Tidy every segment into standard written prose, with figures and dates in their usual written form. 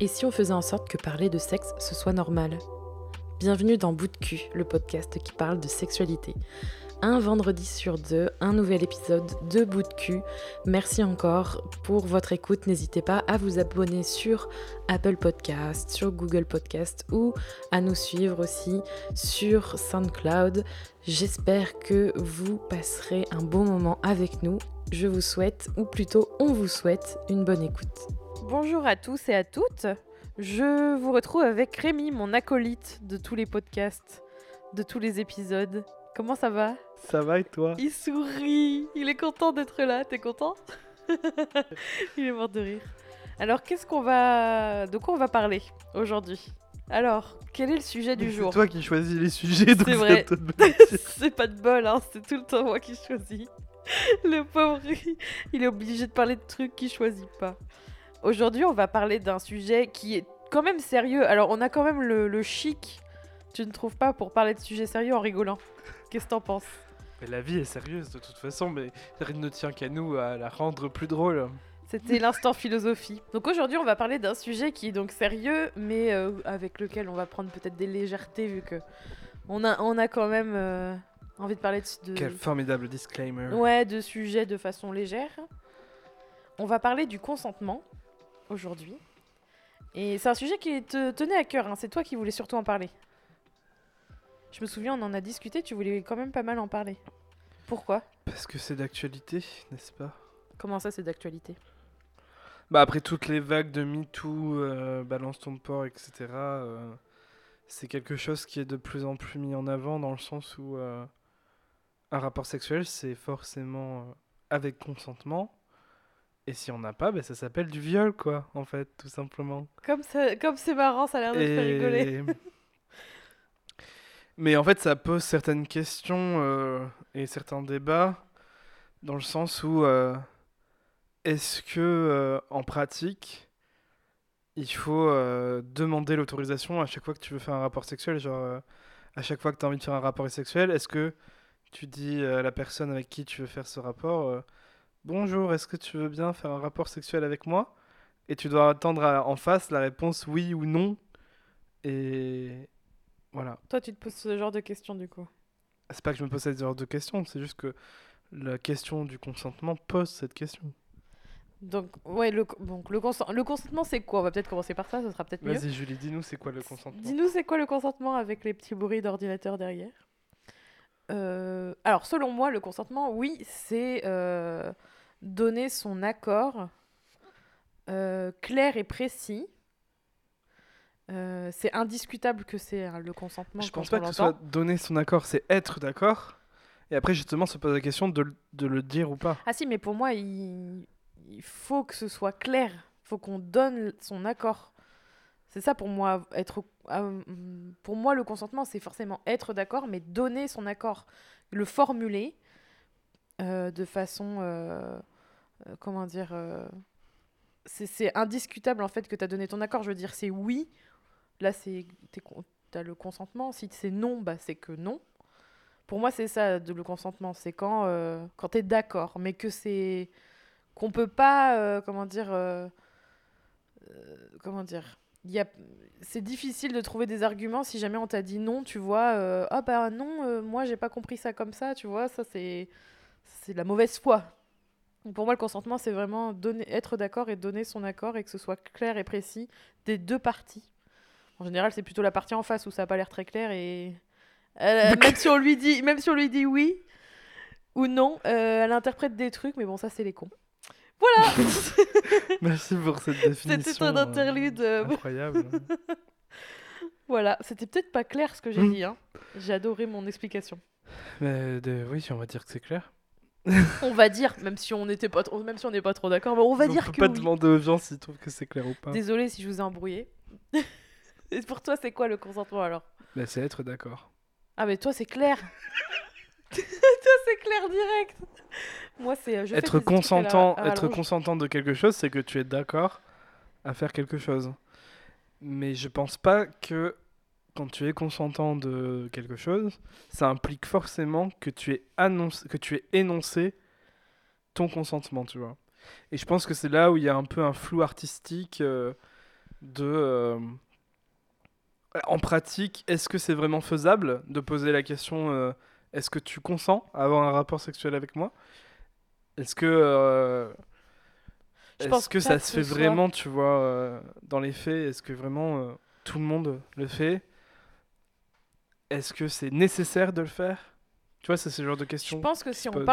Et si on faisait en sorte que parler de sexe, ce soit normal ? Bienvenue dans Bout de cul, le podcast qui parle de sexualité. Un vendredi sur deux, un nouvel épisode de Bout de cul. Merci encore pour votre écoute. N'hésitez pas à vous abonner sur Apple Podcast, sur Google Podcast ou à nous suivre aussi sur SoundCloud. J'espère que vous passerez un bon moment avec nous. Je vous souhaite, ou plutôt on vous souhaite, une bonne écoute. Bonjour à tous et à toutes. Je vous retrouve avec Rémi, mon acolyte de tous les podcasts, de tous les épisodes. Comment ça va ? Ça va et toi ? Il sourit, il est content d'être là, t'es content ? Il est mort de rire. Alors, de quoi on va parler aujourd'hui ? Alors, quel est le sujet du jour ? C'est toi qui choisis les sujets, donc c'est vrai. C'est pas de bol, hein, c'est tout le temps moi qui choisis. Le pauvre, il est obligé de parler de trucs qu'il choisit pas. Aujourd'hui, on va parler d'un sujet qui est quand même sérieux. Alors, on a quand même le chic, tu ne trouves pas, pour parler de sujets sérieux en rigolant. Qu'est-ce que t'en penses ? Mais la vie est sérieuse de toute façon, mais rien ne tient qu'à nous à la rendre plus drôle. C'était l'instant philosophie. Donc aujourd'hui, on va parler d'un sujet qui est donc sérieux, mais avec lequel on va prendre peut-être des légèretés, vu que on a quand même envie de parler de... Quel formidable disclaimer. Ouais, de sujets de façon légère. On va parler du consentement. Aujourd'hui. Et c'est un sujet qui te tenait à cœur, hein. C'est toi qui voulais surtout en parler. Je me souviens, on en a discuté, tu voulais quand même pas mal en parler. Pourquoi ? Parce que c'est d'actualité, n'est-ce pas ? Comment ça, c'est d'actualité ? Bah, après toutes les vagues de MeToo, Balance ton porc, etc., c'est quelque chose qui est de plus en plus mis en avant dans le sens où un rapport sexuel, c'est forcément avec consentement. Et si on n'a pas, bah ça s'appelle du viol, quoi, en fait, tout simplement. Comme c'est marrant, ça a l'air de te faire rigoler. Mais en fait, ça pose certaines questions et certains débats, dans le sens où est-ce que, en pratique, il faut demander l'autorisation à chaque fois que tu veux faire un rapport sexuel, genre à chaque fois que tu as envie de faire un rapport sexuel, est-ce que tu dis à la personne avec qui tu veux faire ce rapport « Bonjour, est-ce que tu veux bien faire un rapport sexuel avec moi ?» Et tu dois attendre en face la réponse « oui » ou « non ». Et voilà. Toi, tu te poses ce genre de questions, du coup ? C'est pas que je me pose ce genre de questions, c'est juste que la question du consentement pose cette question. Donc, ouais, le consentement, c'est quoi ? On va peut-être commencer par ça, ce sera peut-être mieux. Vas-y, Julie, dis-nous, c'est quoi le consentement ? Dis-nous, c'est quoi le consentement avec les petits bruits d'ordinateur derrière ? Alors, selon moi, le consentement, oui, c'est... donner son accord clair et précis. C'est indiscutable que c'est le consentement. Je pense pas que ce soit donner son accord, c'est être d'accord. Et après, justement, se pose la question de le dire ou pas. Ah si, mais pour moi, il faut que ce soit clair. Il faut qu'on donne son accord. C'est ça pour moi. Pour moi, le consentement, c'est forcément être d'accord, mais donner son accord, le formuler de façon... comment dire, c'est indiscutable en fait que tu as donné ton accord. Je veux dire, c'est oui, là tu as le consentement. Si c'est non, bah, c'est que non. Pour moi, c'est ça le consentement, c'est quand tu es d'accord, mais que c'est qu'on peut pas, comment dire, c'est difficile de trouver des arguments si jamais on t'a dit non, tu vois, ah bah non, moi j'ai pas compris ça comme ça, tu vois, ça c'est de la mauvaise foi. Pour moi, le consentement, c'est vraiment être d'accord et donner son accord et que ce soit clair et précis des deux parties. En général, c'est plutôt la partie en face où ça n'a pas l'air très clair et même si on lui dit oui ou non, elle interprète des trucs, mais bon, ça, c'est les cons. Voilà. Merci pour cette définition. C'était un interlude. Incroyable. Voilà, c'était peut-être pas clair ce que j'ai dit. Hein. J'ai adoré mon explication. Mais oui, on va dire que c'est clair. On va dire, même si on n'est pas trop d'accord, mais on va dire que oui. On peut pas demander aux gens s'ils trouvent que c'est clair ou pas. Désolée si je vous ai embrouillé. Et pour toi, c'est quoi le consentement alors ? Bah, c'est être d'accord. Ah mais toi, c'est clair. Toi, c'est clair direct. Moi, c'est être consentant de quelque chose, c'est que tu es d'accord à faire quelque chose. Mais je pense pas que quand tu es consentant de quelque chose, ça implique forcément que tu aies énoncé ton consentement, tu vois. Et je pense que c'est là où il y a un peu un flou artistique de... En pratique, est-ce que c'est vraiment faisable de poser la question est-ce que tu consens à avoir un rapport sexuel avec moi ? Est-ce que... Est-ce que ça se fait vraiment, tu vois, dans les faits ? Est-ce que vraiment tout le monde le fait ? Est-ce que c'est nécessaire de le faire ? Tu vois, c'est ce genre de questions. Je pense que si on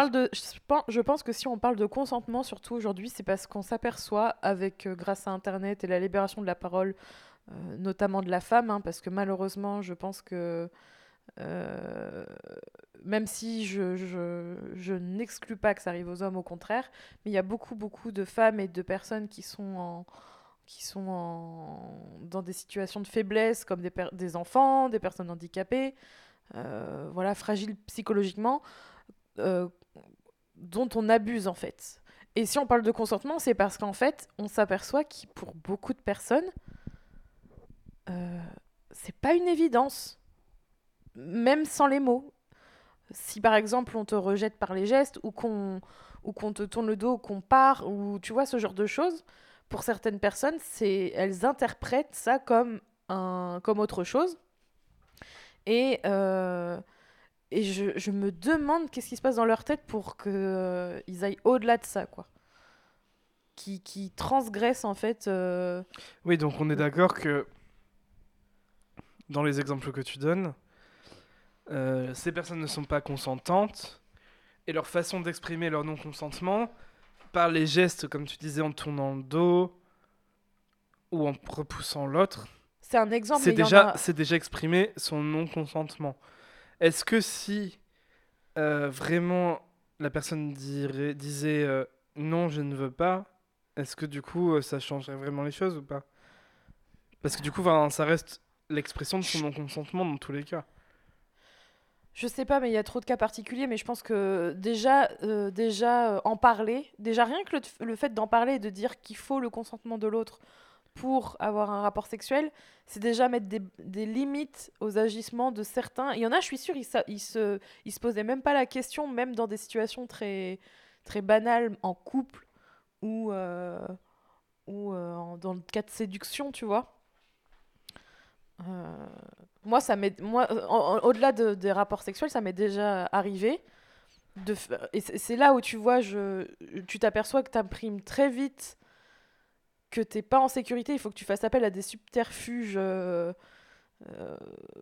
parle de, consentement, surtout aujourd'hui, c'est parce qu'on s'aperçoit, avec grâce à Internet et la libération de la parole, notamment de la femme, hein, parce que malheureusement, je pense que même si je n'exclus pas que ça arrive aux hommes, au contraire, mais il y a beaucoup de femmes et de personnes qui sont dans des situations de faiblesse, comme des enfants, des personnes handicapées, voilà, fragiles psychologiquement, dont on abuse en fait. Et si on parle de consentement, c'est parce qu'en fait, on s'aperçoit que pour beaucoup de personnes, c'est pas une évidence, même sans les mots. Si par exemple on te rejette par les gestes, ou qu'on te tourne le dos, qu'on part, ou tu vois, ce genre de choses, pour certaines personnes, elles interprètent ça comme autre chose. Et je me demande qu'est-ce qui se passe dans leur tête pour qu'ils aillent au-delà de ça, quoi. Qui transgressent en fait... Oui, donc on est d'accord que dans les exemples que tu donnes, ces personnes ne sont pas consentantes, et leur façon d'exprimer leur non-consentement, par les gestes, comme tu disais, en tournant le dos ou en repoussant l'autre, c'est un exemple, c'est déjà exprimé son non-consentement. Est-ce que si vraiment la personne disait non, je ne veux pas, est-ce que du coup ça changerait vraiment les choses ou pas ? Parce que du coup, ça reste l'expression de son non-consentement dans tous les cas. Je sais pas, mais il y a trop de cas particuliers, mais je pense que déjà en parler, déjà rien que le fait d'en parler et de dire qu'il faut le consentement de l'autre pour avoir un rapport sexuel, c'est déjà mettre des limites aux agissements de certains. Il y en a, je suis sûre, ils se posaient même pas la question, même dans des situations très, très banales, en couple ou dans le cas de séduction, tu vois. Moi, au-delà des rapports sexuels, ça m'est déjà arrivé. Et c'est là où tu vois, tu t'aperçois que tu imprimes très vite que tu n'es pas en sécurité. Il faut que tu fasses appel à des subterfuges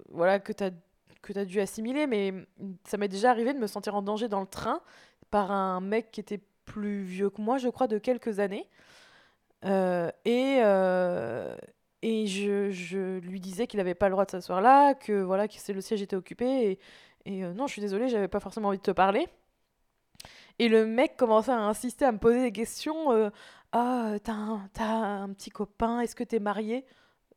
voilà, que tu as dû assimiler. Mais ça m'est déjà arrivé de me sentir en danger dans le train par un mec qui était plus vieux que moi, je crois, de quelques années. Et je lui disais qu'il n'avait pas le droit de s'asseoir là, que voilà, que le siège était occupé. Et non, je suis désolée, je n'avais pas forcément envie de te parler. Et le mec commençait à insister, à me poser des questions. Ah, t'as un petit copain, est-ce que t'es mariée ?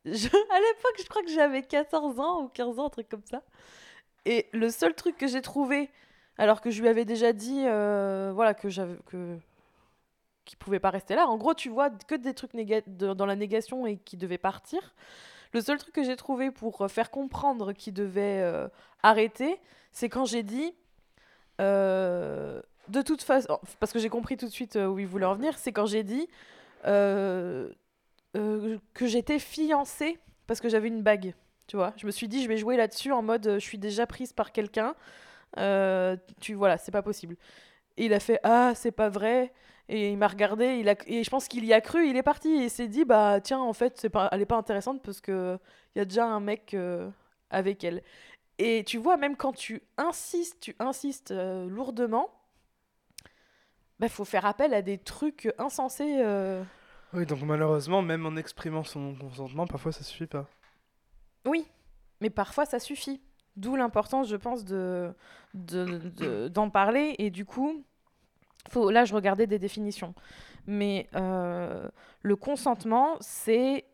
À l'époque, je crois que j'avais 14 ans ou 15 ans, un truc comme ça. Et le seul truc que j'ai trouvé, alors que je lui avais déjà dit voilà, qu'il pouvait pas rester là. En gros, tu vois que des trucs dans la négation et qu'il devait partir. Le seul truc que j'ai trouvé pour faire comprendre qu'il devait arrêter, c'est quand j'ai dit de toute façon, parce que j'ai compris tout de suite où il voulait en venir, c'est quand j'ai dit que j'étais fiancée parce que j'avais une bague. Tu vois, je me suis dit je vais jouer là-dessus en mode je suis déjà prise par quelqu'un. Voilà, c'est pas possible. Et il a fait ah c'est pas vrai. Et il m'a regardé, et je pense qu'il y a cru, il est parti, et il s'est dit, bah tiens, en fait, elle n'est pas intéressante parce qu'il y a déjà un mec avec elle. Et tu vois, même quand tu insistes lourdement, bah, faut faire appel à des trucs insensés. Oui, donc malheureusement, même en exprimant son consentement, parfois ça ne suffit pas. Oui, mais parfois ça suffit. D'où l'importance, je pense, d'en parler, et du coup... Là, je regardais des définitions. Mais le consentement, c'est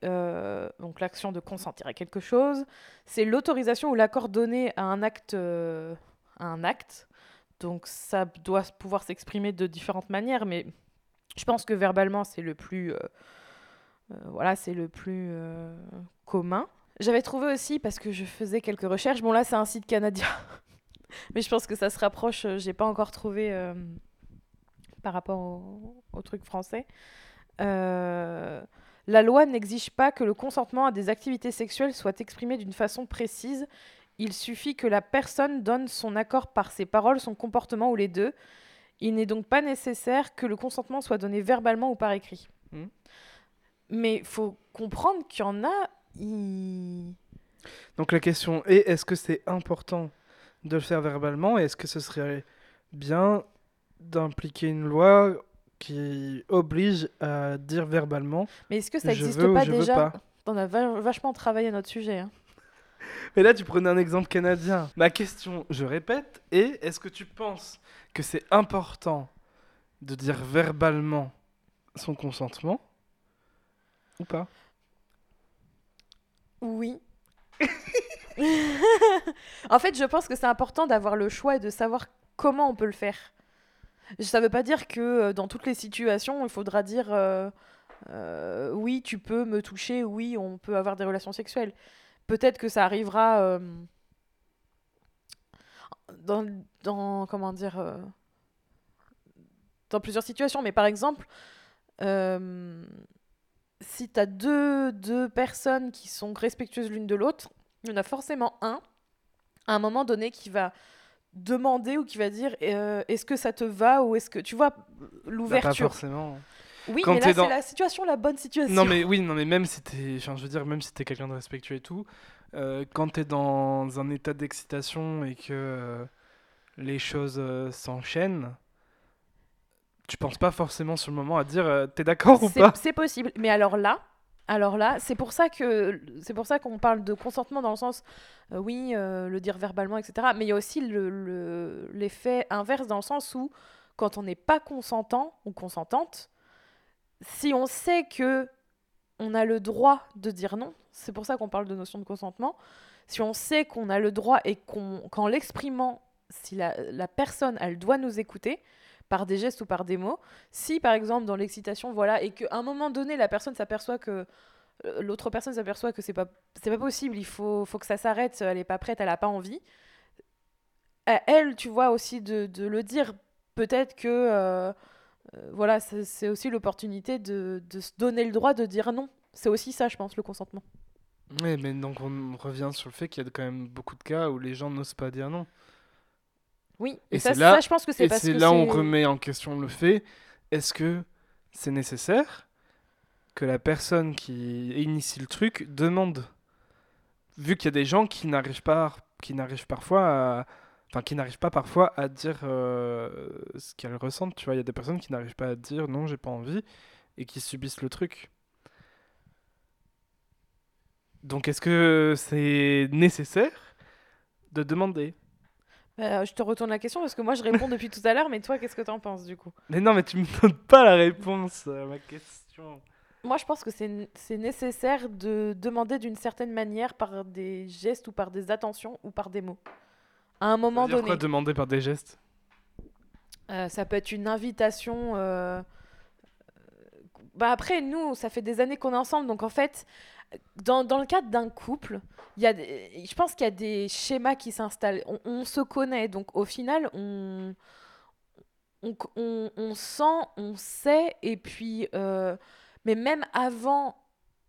donc l'action de consentir à quelque chose. C'est l'autorisation ou l'accord donné à un acte. Donc, ça doit pouvoir s'exprimer de différentes manières. Mais je pense que verbalement, c'est le plus, commun. J'avais trouvé aussi, parce que je faisais quelques recherches. Bon, là, c'est un site canadien. Mais je pense que ça se rapproche. J'ai pas encore trouvé... par rapport au truc français. La loi n'exige pas que le consentement à des activités sexuelles soit exprimé d'une façon précise. Il suffit que la personne donne son accord par ses paroles, son comportement ou les deux. Il n'est donc pas nécessaire que le consentement soit donné verbalement ou par écrit. Mmh. Mais il faut comprendre qu'il y en a... Donc la question est-ce que c'est important de le faire verbalement et est-ce que ce serait bien d'impliquer une loi qui oblige à dire verbalement mais est-ce que ça n'existe pas déjà pas. On a vachement travaillé notre sujet. Hein. Mais là, tu prenais un exemple canadien. Ma question, je répète, est-ce que tu penses que c'est important de dire verbalement son consentement ou pas ? Oui. En fait, je pense que c'est important d'avoir le choix et de savoir comment on peut le faire. Ça ne veut pas dire que dans toutes les situations, il faudra dire oui, tu peux me toucher, oui, on peut avoir des relations sexuelles. Peut-être que ça arrivera dans plusieurs situations. Mais par exemple, si tu as deux personnes qui sont respectueuses l'une de l'autre, il y en a forcément un, à un moment donné, qui va demander ou qui va dire est-ce que ça te va ou est-ce que... Tu vois, l'ouverture. Bah, pas forcément. Oui, quand mais là, c'est la situation, la bonne situation. Non, mais oui, non, mais même si t'es... Enfin, je veux dire, même si t'es quelqu'un de respectueux et tout, quand t'es dans un état d'excitation et que les choses s'enchaînent, tu penses pas forcément sur le moment à dire t'es d'accord ou pas. C'est possible, mais alors là, c'est pour ça qu'on parle de consentement dans le sens, le dire verbalement, etc. Mais il y a aussi l'effet inverse dans le sens où, quand on n'est pas consentant ou consentante, si on sait que on a le droit de dire non, c'est pour ça qu'on parle de notion de consentement, si on sait qu'on a le droit et qu'en l'exprimant, si la personne, elle doit nous écouter, par des gestes ou par des mots, si par exemple dans l'excitation, voilà, et qu'à un moment donné, l'autre personne s'aperçoit que c'est pas possible, il faut que ça s'arrête, elle n'est pas prête, elle n'a pas envie, à elle, tu vois, aussi de le dire, peut-être que... voilà, c'est aussi l'opportunité de se donner le droit de dire non. C'est aussi ça, je pense, le consentement. Oui, mais donc on revient sur le fait qu'il y a quand même beaucoup de cas où les gens n'osent pas dire non. Oui, et ça, là, ça je pense que c'est et parce c'est que là c'est... on remet en question le fait, est-ce que c'est nécessaire que la personne qui initie le truc demande ? Vu qu'il y a des gens qui n'arrivent pas parfois à dire ce qu'elles ressentent, tu vois. Il y a des personnes qui n'arrivent pas à dire « non, j'ai pas envie » et qui subissent le truc. Donc, est-ce que c'est nécessaire de demander ? Je te retourne la question parce que moi, je réponds depuis tout à l'heure, mais toi, qu'est-ce que t'en penses, du coup ? Mais non, mais tu me donnes pas la réponse à ma question. Moi, je pense que c'est nécessaire de demander d'une certaine manière par des gestes ou par des attentions ou par des mots. À un moment donné. Pourquoi demander par des gestes ? Ça peut être une invitation. Bah après, nous, ça fait des années qu'on est ensemble. Donc, en fait, dans le cadre d'un couple, je pense qu'il y a des schémas qui s'installent. On se connaît. Donc, au final, on sent, on sait. Et puis, mais même avant,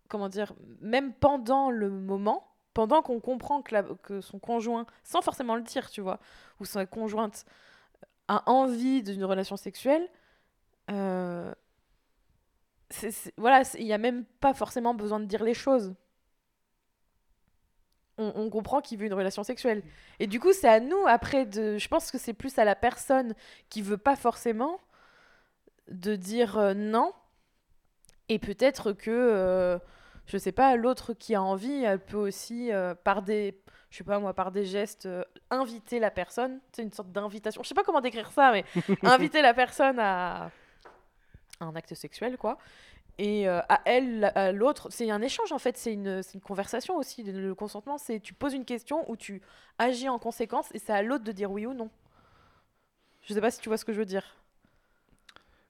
comment dire, même pendant le moment, pendant qu'on comprend que son conjoint, sans forcément le dire, tu vois, ou sa conjointe a envie d'une relation sexuelle, voilà, il n'y a même pas forcément besoin de dire les choses. On comprend qu'il veut une relation sexuelle. Et du coup, c'est à nous, après, je pense que c'est plus à la personne qui ne veut pas forcément de dire non. Et peut-être que... je sais pas, l'autre qui a envie, elle peut aussi, par des gestes, inviter la personne. C'est une sorte d'invitation. Je sais pas comment décrire ça, mais inviter la personne à un acte sexuel, quoi. Et à elle, à l'autre, c'est un échange, en fait. C'est une conversation aussi. Le consentement, c'est tu poses une question ou tu agis en conséquence et c'est à l'autre de dire oui ou non. Je sais pas si tu vois ce que je veux dire.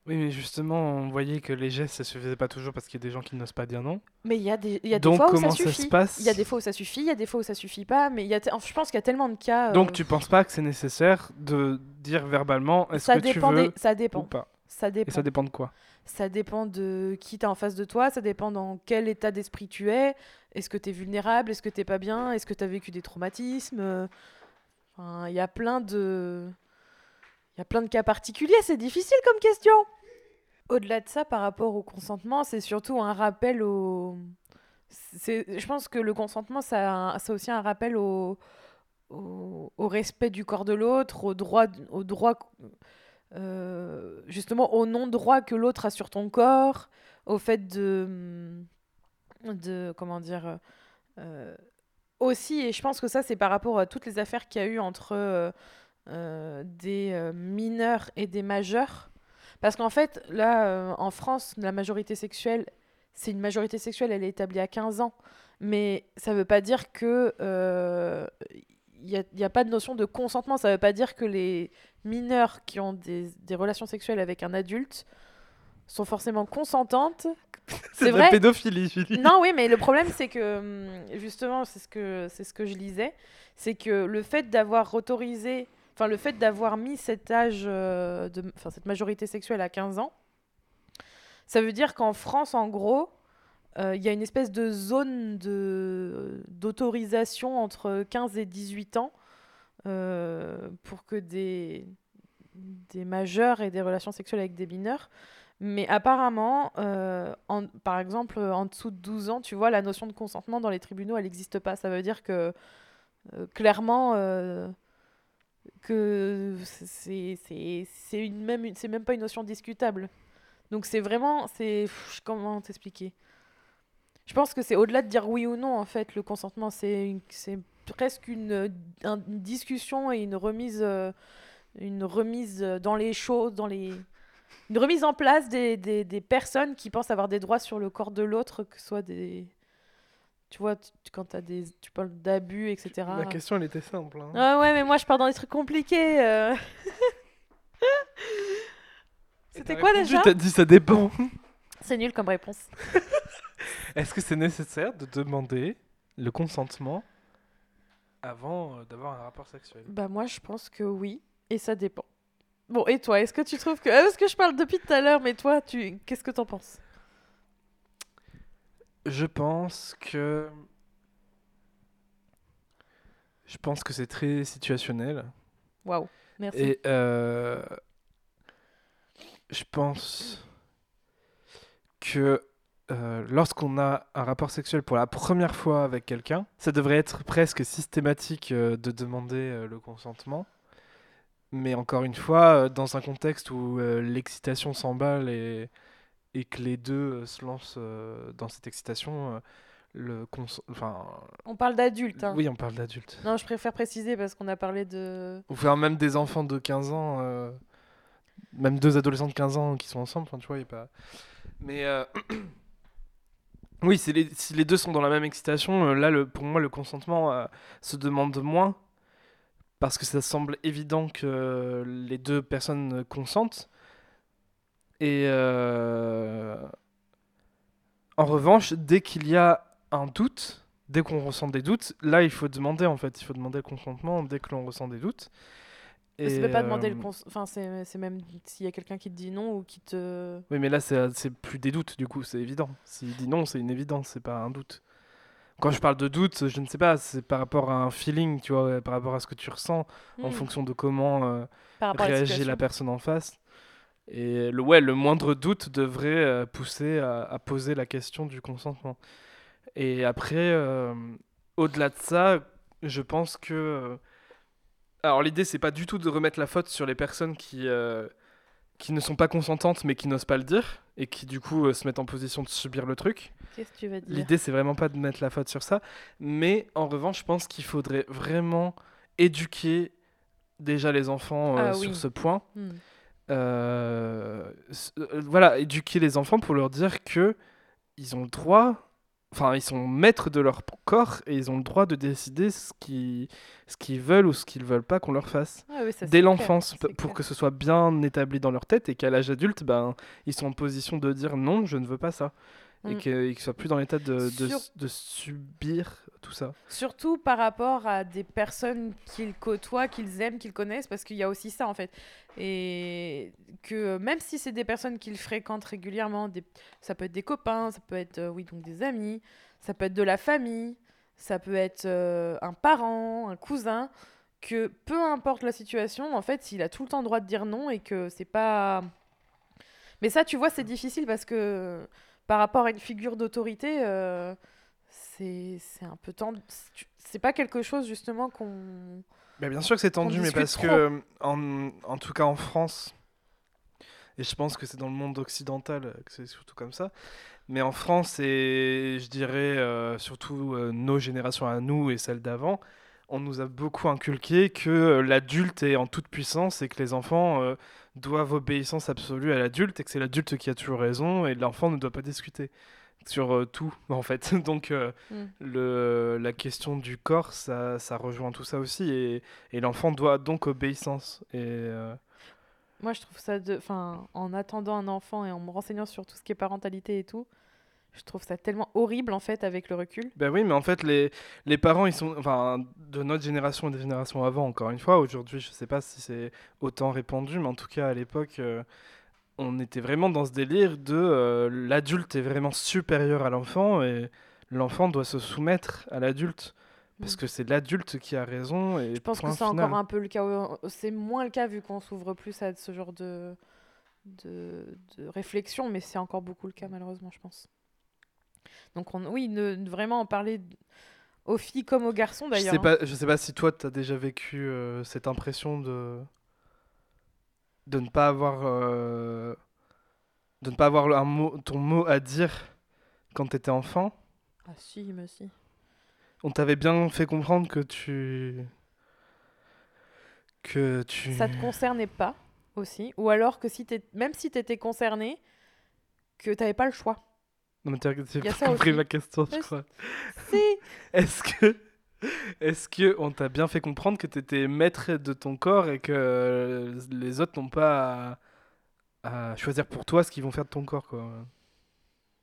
Oui, mais justement, on voyait que les gestes, ça suffisait pas toujours parce qu'il y a des gens qui n'osent pas dire non. Mais il y a des fois où ça suffit. Il y a des fois où ça suffit, il y a des fois où ça suffit pas, mais je pense qu'il y a tellement de cas... Donc, tu penses pas que c'est nécessaire de dire verbalement est-ce que tu veux ou pas ? Ça dépend. Et ça dépend de quoi ? Ça dépend de qui t'as en face de toi, ça dépend dans quel état d'esprit tu es. Est-ce que t'es vulnérable ? Est-ce que t'es pas bien ? Est-ce que t'as vécu des traumatismes ? Enfin, il y a plein de cas particuliers, c'est difficile comme question. Au-delà de ça, par rapport au consentement, c'est surtout un rappel au... Je pense que le consentement, ça aussi un rappel au respect du corps de l'autre, au droit justement au non-droit que l'autre a sur ton corps, au fait de comment dire aussi, et je pense que ça c'est par rapport à toutes les affaires qu'il y a eu entre des mineurs et des majeurs, parce qu'en fait là en France la majorité sexuelle, c'est une majorité sexuelle, elle est établie à 15 ans, mais ça veut pas dire que il n'y a pas de notion de consentement. Ça ne veut pas dire que les mineurs qui ont des relations sexuelles avec un adulte sont forcément consentantes. C'est vrai. La pédophilie, Julie. Non, oui, mais le problème, c'est que, justement, c'est ce que je lisais, c'est que le fait d'avoir autorisé, enfin, le fait d'avoir mis cet âge, cette majorité sexuelle à 15 ans, ça veut dire qu'en France, en gros... Il y a une espèce de zone d'autorisation entre 15 et 18 ans pour que des majeurs aient des relations sexuelles avec des mineurs. Mais apparemment, par exemple, en dessous de 12 ans, tu vois, la notion de consentement dans les tribunaux, elle n'existe pas. Ça veut dire que, clairement, que c'est même pas une notion discutable. Donc c'est vraiment... comment t'expliquer ? Je pense que c'est au-delà de dire oui ou non, en fait, le consentement. C'est presque une discussion et une remise dans les choses, une remise en place des personnes qui pensent avoir des droits sur le corps de l'autre, que ce soit des... Tu vois, quand tu parles d'abus, etc. La question, elle était simple. Hein. Ah ouais, mais moi, je pars dans des trucs compliqués. C'était quoi déjà ? Tu as dit ça dépend. C'est nul comme réponse. Est-ce que c'est nécessaire de demander le consentement avant d'avoir un rapport sexuel ? Bah moi je pense que oui, et ça dépend. Bon, et toi, est-ce que tu trouves que... Parce que je parle depuis tout à l'heure, mais toi, qu'est-ce que t'en penses ? Je pense que c'est très situationnel. Waouh, merci. Et je pense que... lorsqu'on a un rapport sexuel pour la première fois avec quelqu'un, ça devrait être presque systématique de demander le consentement. Mais encore une fois, dans un contexte où l'excitation s'emballe et que les deux se lancent dans cette excitation, on parle d'adultes. Hein. Oui, on parle d'adultes. Non, je préfère préciser parce qu'on a parlé de... Enfin, même des enfants de 15 ans, même deux adolescents de 15 ans qui sont ensemble, tu vois, il n'y a pas... Mais... Oui, si les deux sont dans la même excitation, là, pour moi, le consentement se demande moins, parce que ça semble évident que les deux personnes consentent. Et en revanche, dès qu'il y a un doute, dès qu'on ressent des doutes, là, il faut demander, en fait. Il faut demander le consentement dès que l'on ressent des doutes. Et ça ne peut pas demander le consentement. Enfin, c'est même s'il y a quelqu'un qui te dit non ou qui te... Oui, mais là, c'est plus des doutes, du coup, c'est évident. S'il dit non, c'est une évidence, c'est pas un doute. Quand je parle de doute, je ne sais pas, c'est par rapport à un feeling, tu vois, par rapport à ce que tu ressens, en fonction de comment réagit la personne en face. Et le moindre doute devrait pousser à poser la question du consentement. Et après, au-delà de ça, je pense que... Alors l'idée, c'est pas du tout de remettre la faute sur les personnes qui ne sont pas consentantes mais qui n'osent pas le dire et qui du coup se mettent en position de subir le truc. Qu'est-ce que tu vas dire ? L'idée, c'est vraiment pas de mettre la faute sur ça, mais en revanche, je pense qu'il faudrait vraiment éduquer déjà les enfants sur ce point. Voilà, éduquer les enfants pour leur dire que ils ont le droit... Enfin, ils sont maîtres de leur corps et ils ont le droit de décider ce qu'ils veulent ou ce qu'ils ne veulent pas qu'on leur fasse. Ah oui, ça, dès l'enfance, pour que ce soit bien établi dans leur tête et qu'à l'âge adulte, ils sont en position de dire non, je ne veux pas ça. et qu'ils soient plus dans l'état de subir tout ça. Surtout par rapport à des personnes qu'ils côtoient, qu'ils aiment, qu'ils connaissent, parce qu'il y a aussi ça en fait. Et que même si c'est des personnes qu'ils fréquentent régulièrement, ça peut être des copains, ça peut être donc des amis, ça peut être de la famille, ça peut être un parent, un cousin, que peu importe la situation, en fait, il a tout le temps le droit de dire non et que c'est pas... Mais ça, tu vois, c'est difficile parce que... Par rapport à une figure d'autorité, c'est un peu tendu. C'est pas quelque chose, justement, qu'on... Bah bien sûr que c'est tendu, mais parce que, en tout cas en France, et je pense que c'est dans le monde occidental que c'est surtout comme ça, mais en France, et je dirais surtout nos générations à nous et celles d'avant, on nous a beaucoup inculqué que l'adulte est en toute puissance et que les enfants doivent obéissance absolue à l'adulte et que c'est l'adulte qui a toujours raison et l'enfant ne doit pas discuter sur tout, en fait. Donc, la question du corps, ça rejoint tout ça aussi et l'enfant doit donc obéissance. Et, moi, je trouve ça... en attendant un enfant et en me renseignant sur tout ce qui est parentalité et tout, je trouve ça tellement horrible, en fait, avec le recul. Ben oui, mais en fait, les parents, ils sont... de notre génération et des générations avant, encore une fois. Aujourd'hui, je ne sais pas si c'est autant répandu, mais en tout cas, à l'époque, on était vraiment dans ce délire de... l'adulte est vraiment supérieur à l'enfant et l'enfant doit se soumettre à l'adulte. Parce que c'est l'adulte qui a raison. Et je pense que c'est final. Encore un peu le cas. C'est moins le cas, vu qu'on s'ouvre plus à ce genre de réflexion, mais c'est encore beaucoup le cas, malheureusement, je pense. Donc vraiment en parler aux filles comme aux garçons d'ailleurs. Je sais pas si toi t'as déjà vécu cette impression de ne pas avoir ton mot à dire quand t'étais enfant. Ah si, mais si. On t'avait bien fait comprendre que tu ça te concernait pas aussi, ou alors que même si t'étais concernée, que t'avais pas le choix. Non mais t'as pas compris ma question, je crois. Si. Est-ce que on t'a bien fait comprendre que t'étais maître de ton corps et que les autres n'ont pas à choisir pour toi ce qu'ils vont faire de ton corps, quoi.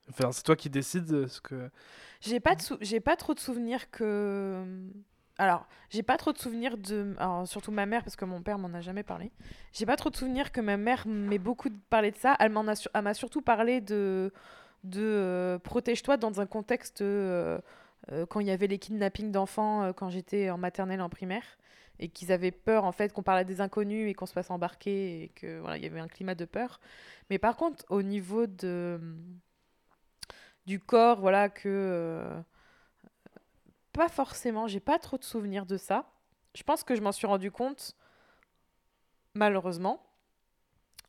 Enfin, c'est toi qui décides ce que... J'ai pas trop de souvenirs que... Alors, j'ai pas trop de souvenirs de... Alors, surtout ma mère, parce que mon père m'en a jamais parlé. J'ai pas trop de souvenirs que ma mère m'ait beaucoup parlé de ça. Elle m'a surtout parlé de protège-toi dans un contexte quand il y avait les kidnappings d'enfants quand j'étais en maternelle, en primaire, et qu'ils avaient peur en fait qu'on parle à des inconnus et qu'on se fasse embarquer et que voilà, il y avait un climat de peur. Mais par contre, au niveau du corps, voilà, que pas forcément, j'ai pas trop de souvenirs de ça. Je pense que je m'en suis rendu compte malheureusement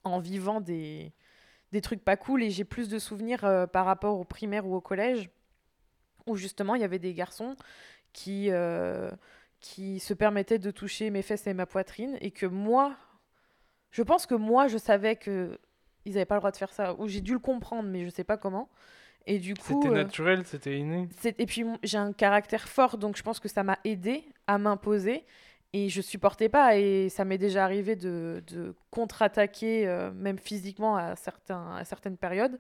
en vivant des trucs pas cool, et j'ai plus de souvenirs par rapport au primaire ou au collège, où justement il y avait des garçons qui se permettaient de toucher mes fesses et ma poitrine, et que moi, je pense que moi je savais qu'ils n'avaient pas le droit de faire ça, ou j'ai dû le comprendre mais je sais pas comment, et du coup... C'était naturel, c'était inné. Et puis j'ai un caractère fort, donc je pense que ça m'a aidée à m'imposer, et je supportais pas, et ça m'est déjà arrivé de contre-attaquer, même physiquement à certaines périodes.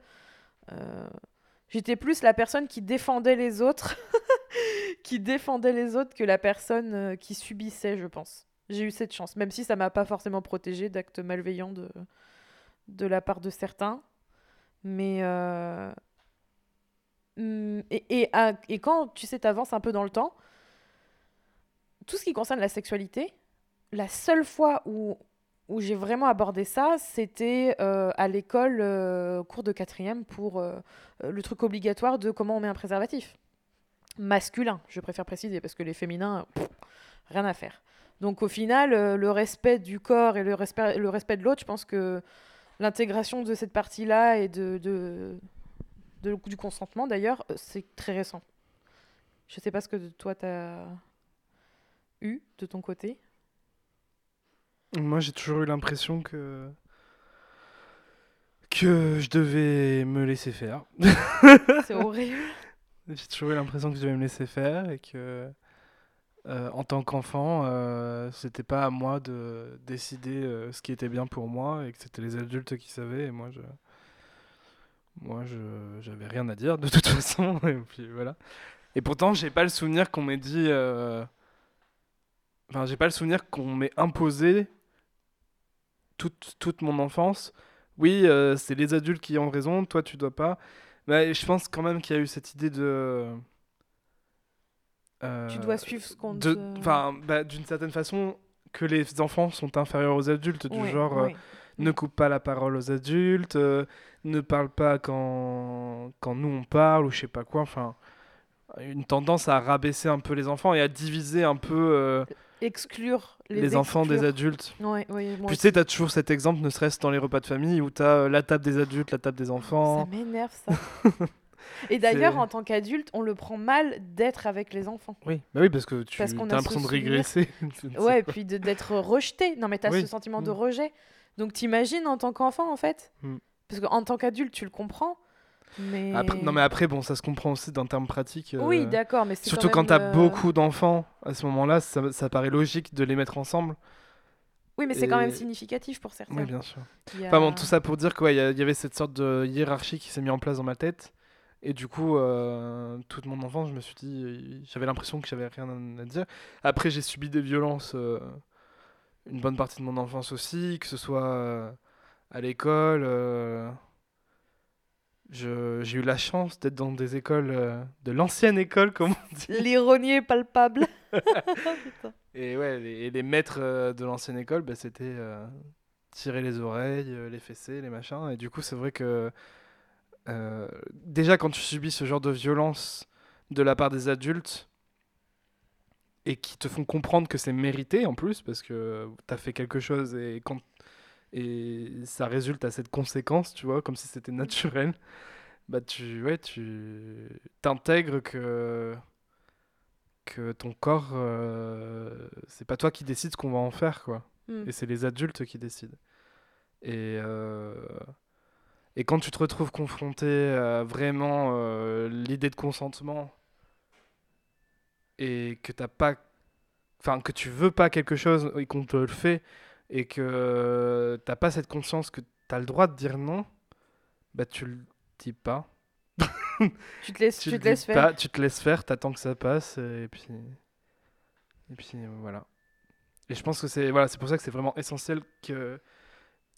J'étais plus la personne qui défendait les autres, que la personne qui subissait, je pense. J'ai eu cette chance, même si ça m'a pas forcément protégée d'actes malveillants de la part de certains. Mais et quand tu sais t'avances un peu dans le temps. Tout ce qui concerne la sexualité, la seule fois où j'ai vraiment abordé ça, c'était à l'école, cours de 4e, pour le truc obligatoire de comment on met un préservatif. Masculin, je préfère préciser, parce que les féminins, rien à faire. Donc au final, le respect du corps et le respect de l'autre, je pense que l'intégration de cette partie-là et du consentement, d'ailleurs, c'est très récent. Je ne sais pas ce que toi, t'as... de ton côté? Moi, j'ai toujours eu l'impression que je devais me laisser faire. C'est horrible. J'ai toujours eu l'impression que je devais me laisser faire et que, en tant qu'enfant, c'était pas à moi de décider ce qui était bien pour moi, et que c'était les adultes qui savaient, et moi, moi, j'avais rien à dire de toute façon. Et puis voilà. Et pourtant, j'ai pas le souvenir qu'on m'ait dit. Enfin, j'ai pas le souvenir qu'on m'ait imposé toute mon enfance. Oui, c'est les adultes qui ont raison, toi tu dois pas. Mais je pense quand même qu'il y a eu cette idée de. Tu dois suivre ce qu'on te. Enfin, bah, d'une certaine façon, que les enfants sont inférieurs aux adultes, du genre. Oui. Ne coupe pas la parole aux adultes, ne parle pas quand nous on parle, ou je sais pas quoi. Enfin, une tendance à rabaisser un peu les enfants et à diviser un peu. Exclure les enfants des adultes. Puis tu sais, t'as toujours cet exemple, ne serait-ce dans les repas de famille, où t'as la table des adultes, la table des enfants. Ça m'énerve, ça. Et d'ailleurs, en tant qu'adulte, on le prend mal d'être avec les enfants. Oui, bah oui, parce que tu as l'impression de régresser. Et puis d'être rejeté. Non, mais t'as ce sentiment de rejet. Donc t'imagines en tant qu'enfant, en fait. Parce qu'en tant qu'adulte, tu le comprends. Mais... Après, non mais après bon, ça se comprend aussi d'un terme pratique. Oui, d'accord, mais c'est surtout quand t'as beaucoup d'enfants à ce moment-là, ça paraît logique de les mettre ensemble. Oui, mais c'est quand même significatif pour certains. Oui, bien sûr. Enfin bon, tout ça pour dire qu'il y avait cette sorte de hiérarchie qui s'est mise en place dans ma tête, et du coup, toute mon enfance, je me suis dit, j'avais l'impression que j'avais rien à dire. Après, j'ai subi des violences une bonne partie de mon enfance aussi, que ce soit à l'école. J'ai eu la chance d'être dans des écoles, de l'ancienne école, comme on dit. L'ironie est palpable. Et ouais, les maîtres de l'ancienne école, bah, c'était tirer les oreilles, les fessées, les machins. Et du coup, c'est vrai que déjà, quand tu subis ce genre de violence de la part des adultes, et qui te font comprendre que c'est mérité en plus, parce que t'as fait quelque chose et quand... et ça résulte à cette conséquence, tu vois, comme si c'était naturel, bah tu t'intègres que ton corps, c'est pas toi qui décides ce qu'on va en faire, quoi. Et c'est les adultes qui décident. Et quand tu te retrouves confronté à vraiment l'idée de consentement, et que t'as pas, enfin que tu veux pas quelque chose et qu'on te le fait, et que t'as pas cette conscience que t'as le droit de dire non, bah tu le dis pas. Tu te laisses faire. Tu te laisses faire, t'attends que ça passe, et puis voilà. Et je pense que c'est pour ça que c'est vraiment essentiel que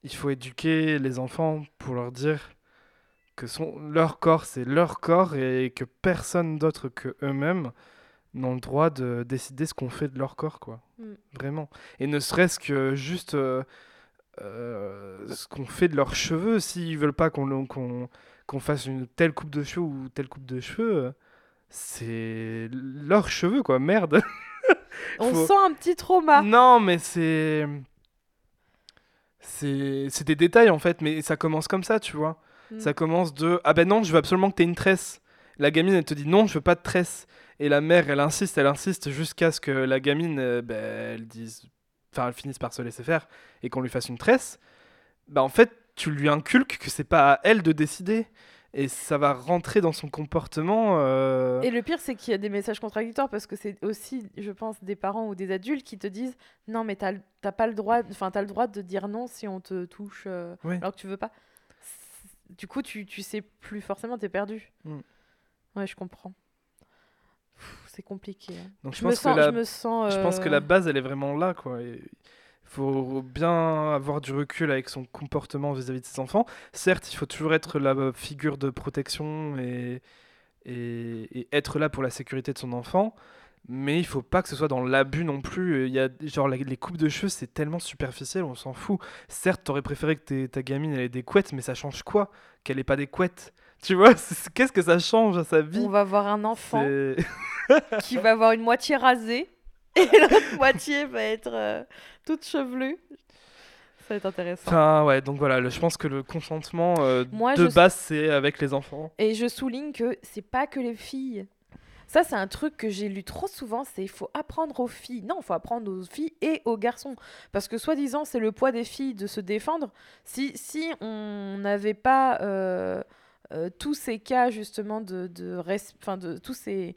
il faut éduquer les enfants pour leur dire que leur corps, c'est leur corps, et que personne d'autre que eux-mêmes n'ont le droit de décider ce qu'on fait de leur corps, quoi. Vraiment. Et ne serait-ce que juste ce qu'on fait de leurs cheveux. S'ils veulent pas qu'on fasse une telle coupe de cheveux ou telle coupe de cheveux, c'est leurs cheveux, quoi. Merde. On sent un petit trauma. Non, mais c'est des détails, en fait. Mais ça commence comme ça, tu vois. Ça commence de « Ah ben non, je veux absolument que t'aies une tresse. » La gamine, elle te dit « Non, je veux pas de tresse. » Et la mère, elle insiste jusqu'à ce que la gamine, elle finisse par se laisser faire et qu'on lui fasse une tresse. Bah, en fait, tu lui inculques que c'est pas à elle de décider. Et ça va rentrer dans son comportement. Et le pire, c'est qu'il y a des messages contradictoires, parce que c'est aussi, je pense, des parents ou des adultes qui te disent « Non, mais t'as pas le droit, t'as le droit de dire non si on te touche alors que tu veux pas. » Du coup, tu sais plus forcément, t'es perdu. Ouais, je comprends. C'est compliqué. Donc, je pense que la base, elle est vraiment là, quoi. Il faut bien avoir du recul avec son comportement vis-à-vis de ses enfants. Certes, il faut toujours être la figure de protection et être là pour la sécurité de son enfant, mais il faut pas que ce soit dans l'abus non plus. Il y a genre les coupes de cheveux, c'est tellement superficiel, on s'en fout. Certes, t'aurais préféré que ta gamine elle ait des couettes, mais ça change quoi qu'elle ait pas des couettes? Tu vois, qu'est-ce que ça change à sa vie? On va avoir un enfant qui va avoir une moitié rasée et l'autre moitié va être toute chevelue. Ça va être intéressant. Enfin, ouais, donc voilà, je pense que le consentement base, c'est avec les enfants. Et je souligne que c'est pas que les filles. Ça, c'est un truc que j'ai lu trop souvent, c'est il faut apprendre aux filles. Non, il faut apprendre aux filles et aux garçons. Parce que soi-disant, c'est le poids des filles de se défendre. Si on n'avait pas... tous ces cas justement s'il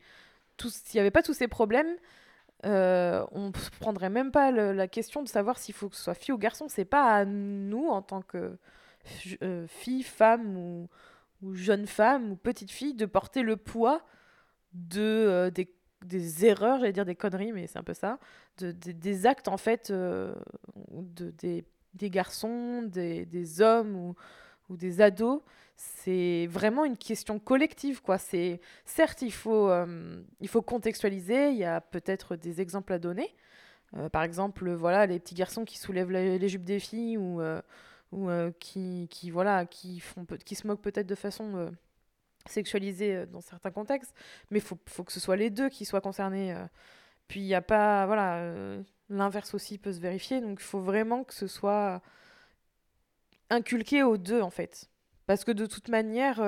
n'y avait pas tous ces problèmes, on ne prendrait même pas la question de savoir s'il faut que ce soit fille ou garçon. C'est pas à nous en tant que fille, femme ou ou jeune femme ou petite fille de porter le poids de, des erreurs, j'allais dire des conneries, mais c'est un peu ça, des actes en fait, des garçons, des hommes ou des ados. C'est vraiment une question collective, quoi. C'est, certes, il faut contextualiser, il y a peut-être des exemples à donner. Par exemple, voilà, les petits garçons qui soulèvent les jupes des filles ou qui, voilà, qui se moquent peut-être de façon sexualisée dans certains contextes. Mais il faut que ce soit les deux qui soient concernés. Puis il n'y a pas... Voilà, l'inverse aussi peut se vérifier. Donc il faut vraiment que ce soit inculqué aux deux, en fait. Parce que de toute manière,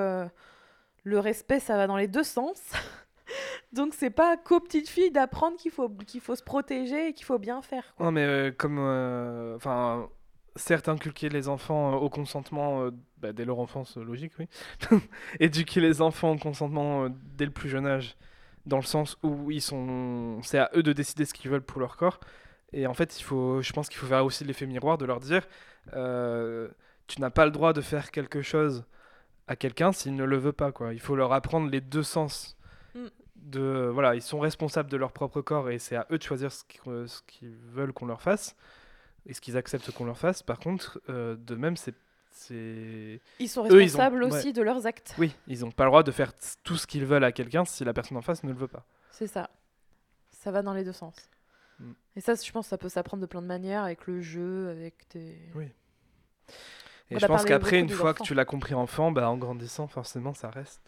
le respect, ça va dans les deux sens. Donc, c'est pas qu'aux petites filles d'apprendre qu'il faut se protéger et qu'il faut bien faire, quoi. Non, mais certes, inculquer les enfants au consentement dès leur enfance, logique, oui. Éduquer les enfants au consentement dès le plus jeune âge, dans le sens où c'est à eux de décider ce qu'ils veulent pour leur corps. Et en fait, je pense qu'il faut faire aussi l'effet miroir de leur dire tu n'as pas le droit de faire quelque chose à quelqu'un s'il ne le veut pas, quoi. Il faut leur apprendre les deux sens. Voilà, ils sont responsables de leur propre corps et c'est à eux de choisir ce qu'ils veulent qu'on leur fasse et ce qu'ils acceptent qu'on leur fasse. Par contre, de même, ils sont responsables aussi de leurs actes. Oui, ils n'ont pas le droit de faire tout ce qu'ils veulent à quelqu'un si la personne en face ne le veut pas. C'est ça. Ça va dans les deux sens. Mm. Et ça, je pense que ça peut s'apprendre de plein de manières, avec le jeu, avec des... Oui. Et je pense qu'après, une fois que tu l'as compris enfant, en grandissant, forcément, ça reste...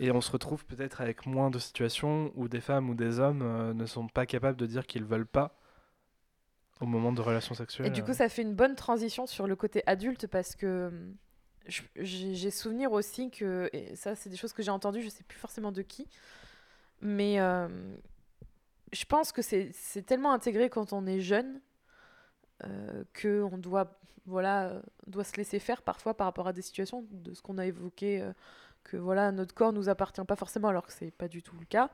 Et on se retrouve peut-être avec moins de situations où des femmes ou des hommes ne sont pas capables de dire qu'ils veulent pas au moment de relations sexuelles. Et du coup, ça fait une bonne transition sur le côté adulte, parce que j'ai souvenir aussi que... Et ça, c'est des choses que j'ai entendues, je sais plus forcément de qui. Mais je pense que c'est tellement intégré quand on est jeune qu'on doit se laisser faire parfois par rapport à des situations de ce qu'on a évoqué... que voilà, notre corps nous appartient pas forcément, alors que c'est pas du tout le cas,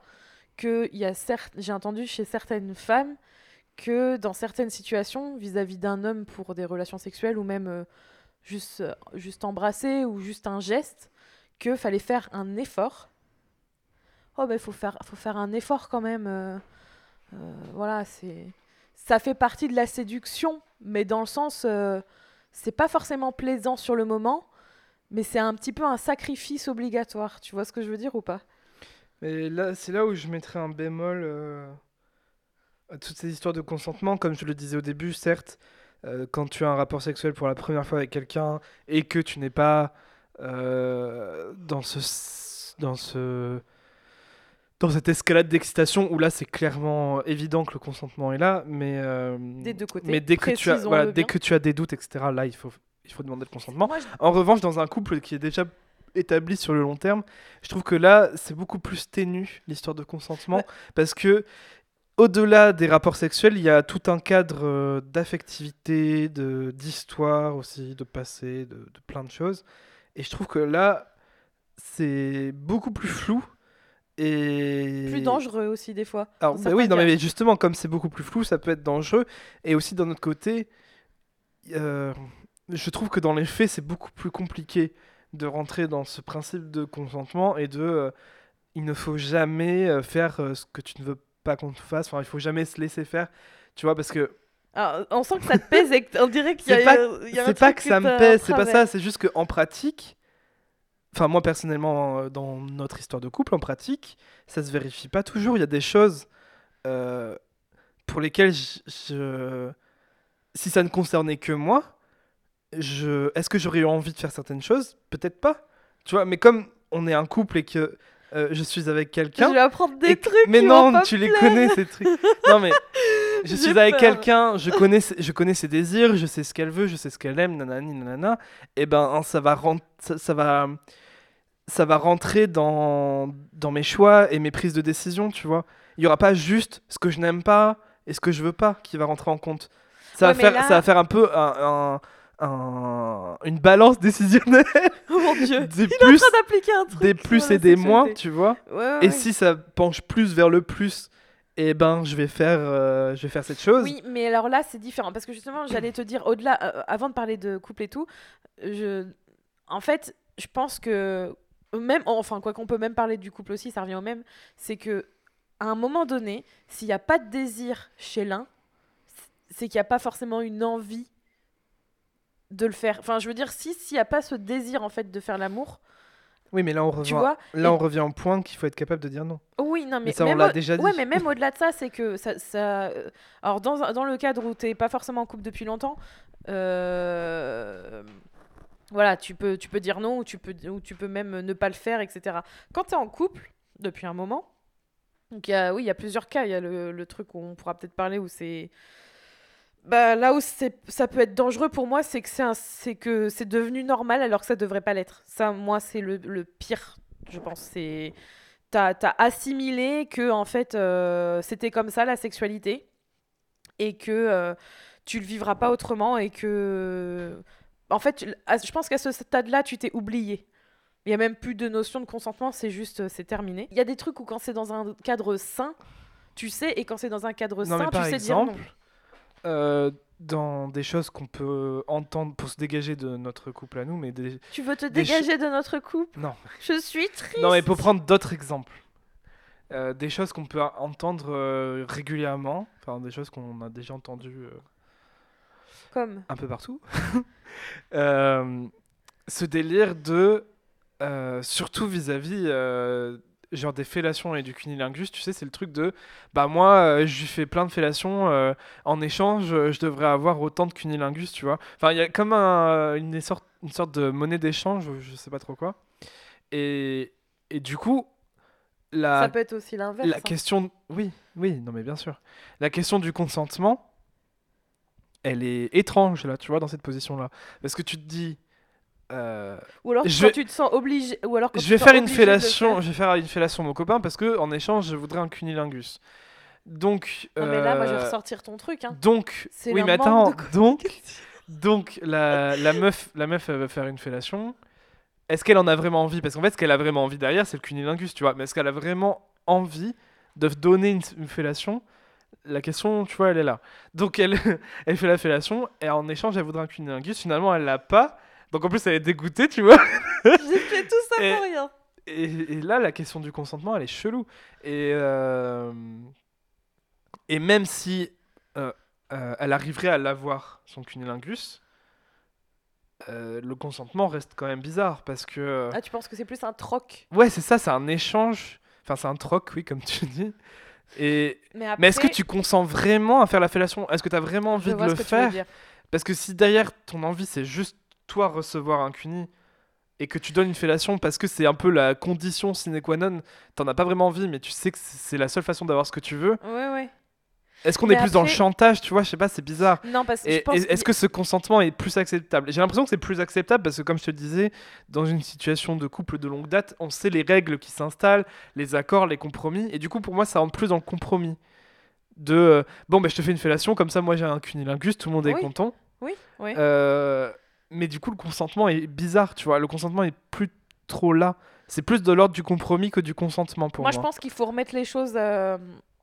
que j'ai entendu chez certaines femmes que dans certaines situations, vis-à-vis d'un homme pour des relations sexuelles, ou même juste embrasser, ou juste un geste, que fallait faire un effort. Faut faire un effort quand même. Voilà, ça fait partie de la séduction, mais dans le sens, c'est pas forcément plaisant sur le moment. Mais c'est un petit peu un sacrifice obligatoire, tu vois ce que je veux dire ou pas ? Mais là, c'est là où je mettrais un bémol à toutes ces histoires de consentement. Comme je le disais au début, certes, quand tu as un rapport sexuel pour la première fois avec quelqu'un et que tu n'es pas dans cette escalade d'excitation, où là c'est clairement évident que le consentement est là, mais des deux côtés. Mais dès que tu as des doutes, etc., là il faut demander le consentement. En revanche, dans un couple qui est déjà établi sur le long terme, je trouve que là, c'est beaucoup plus ténu, l'histoire de consentement, parce que au-delà des rapports sexuels, il y a tout un cadre d'affectivité, d'histoire aussi, de passé, de plein de choses. Et je trouve que là, c'est beaucoup plus flou et plus dangereux aussi des fois. Alors mais justement, comme c'est beaucoup plus flou, ça peut être dangereux. Et aussi d'un autre côté. Je trouve que dans les faits, c'est beaucoup plus compliqué de rentrer dans ce principe de consentement et de il ne faut jamais faire ce que tu ne veux pas qu'on te fasse. Enfin, il faut jamais se laisser faire, tu vois, parce que... Alors, on sent que ça te pèse et on dirait qu'il y a... C'est pas que ça me pèse, c'est pas ça, c'est juste qu'en pratique... Enfin, moi, personnellement, dans notre histoire de couple, en pratique, ça se vérifie pas toujours. Il y a des choses pour lesquelles si ça ne concernait que moi... Est-ce que j'aurais eu envie de faire certaines choses ? Peut-être pas. Tu vois, mais comme on est un couple et que je suis avec quelqu'un... Je vais apprendre des trucs. Mais non, tu les connais, ces trucs. Non, mais je suis avec quelqu'un, je connais ses désirs, je sais ce qu'elle veut, je sais ce qu'elle aime, nanani, nanana. Et ça va rentrer dans mes choix et mes prises de décision, tu vois. Il n'y aura pas juste ce que je n'aime pas et ce que je veux pas qui va rentrer en compte. Ça va faire un peu une balance décisionnelle. Oh mon Dieu, il est en train d'appliquer un truc. Des plus et des moins, tu vois. Ouais. Et si ça penche plus vers le plus, je vais faire cette chose. Oui, mais alors là, c'est différent. Parce que justement, j'allais te dire, au-delà, avant de parler de couple et tout, en fait, je pense que même, enfin quoi qu'on peut même parler du couple aussi, ça revient au même, c'est que à un moment donné, s'il n'y a pas de désir chez l'un, c'est qu'il n'y a pas forcément une envie de le faire. Enfin, je veux dire, s'il n'y a pas ce désir en fait de faire l'amour. Oui, mais là on revient. Tu vois, là on revient au point qu'il faut être capable de dire non. Oui, non, mais ça, on l'a déjà dit. Ouais, mais même au-delà de ça, c'est que ça. Alors dans le cadre où t'es pas forcément en couple depuis longtemps. Voilà, tu peux dire non ou tu peux même ne pas le faire, etc. Quand t'es en couple depuis un moment, donc il y a plusieurs cas. Il y a le truc où on pourra peut-être parler où c'est. Bah, là où ça peut être dangereux pour moi, c'est que c'est devenu normal alors que ça devrait pas l'être. Ça, moi, c'est le pire, je pense. C'est t'as assimilé que en fait c'était comme ça la sexualité et que tu le vivras pas autrement et que en fait, je pense qu'à ce stade-là, tu t'es oublié. Il y a même plus de notion de consentement, c'est juste, c'est terminé. Il y a des trucs où quand c'est dans un cadre sain, tu sais, et quand c'est dans un cadre sain, tu sais dire non. Dans des choses qu'on peut entendre pour se dégager de notre couple à nous, mais des... Tu veux te dégager de notre couple ? Non. Je suis triste. Non, mais pour prendre d'autres exemples, des choses qu'on peut entendre régulièrement, enfin des choses qu'on a déjà entendues comme un peu partout. Ce délire de surtout vis-à-vis genre des fellations et du cunilingus, tu sais, c'est le truc de bah moi je lui fais plein de fellations en échange je devrais avoir autant de cunilingus, tu vois, enfin il y a comme une sorte de monnaie d'échange, je sais pas trop quoi, et du coup ça peut être aussi l'inverse, la question, oui non mais bien sûr, la question du consentement elle est étrange là, tu vois, dans cette position là, parce que tu te dis ou alors quand tu te sens obligé, ou alors quand je vais faire une fellation, à mon copain parce que en échange je voudrais un cunilingus. Donc non mais là moi je vais ressortir ton truc. Hein. Donc c'est oui mais attends, donc la meuf elle veut faire une fellation. Est-ce qu'elle en a vraiment envie? Parce qu'en fait ce qu'elle a vraiment envie derrière c'est le cunilingus, tu vois. Mais est-ce qu'elle a vraiment envie de donner une fellation? La question, tu vois, elle est là. Donc elle fait la fellation et en échange elle voudrait un cunilingus. Finalement elle l'a pas. Donc en plus elle est dégoûtée, tu vois. J'ai fait tout ça pour rien. Et là la question du consentement elle est chelou. Et même si elle arriverait à l'avoir son cunilingus, le consentement reste quand même bizarre parce que. Ah tu penses que c'est plus un troc? Ouais c'est ça, c'est un échange. Enfin c'est un troc, oui comme tu dis. Après... mais est-ce que tu consens vraiment à faire la fellation? Est-ce que t'as vraiment envie de le faire? Parce que si derrière ton envie c'est juste toi recevoir un cuni et que tu donnes une fellation parce que c'est un peu la condition sine qua non, t'en as pas vraiment envie mais tu sais que c'est la seule façon d'avoir ce que tu veux. Ouais. Est-ce qu'on est plus dans le chantage, tu vois, je sais pas, c'est bizarre. Non, parce que je pense est-ce que ce consentement est plus acceptable? J'ai l'impression que c'est plus acceptable parce que comme je te disais, dans une situation de couple de longue date, on sait les règles qui s'installent, les accords, les compromis, et du coup pour moi ça rentre plus dans le compromis de je te fais une fellation comme ça moi j'ai un cunilingus, tout le monde est content. Oui. Mais du coup le consentement est bizarre, tu vois, le consentement est plus trop là, c'est plus de l'ordre du compromis que du consentement pour moi. Moi je pense qu'il faut remettre les choses,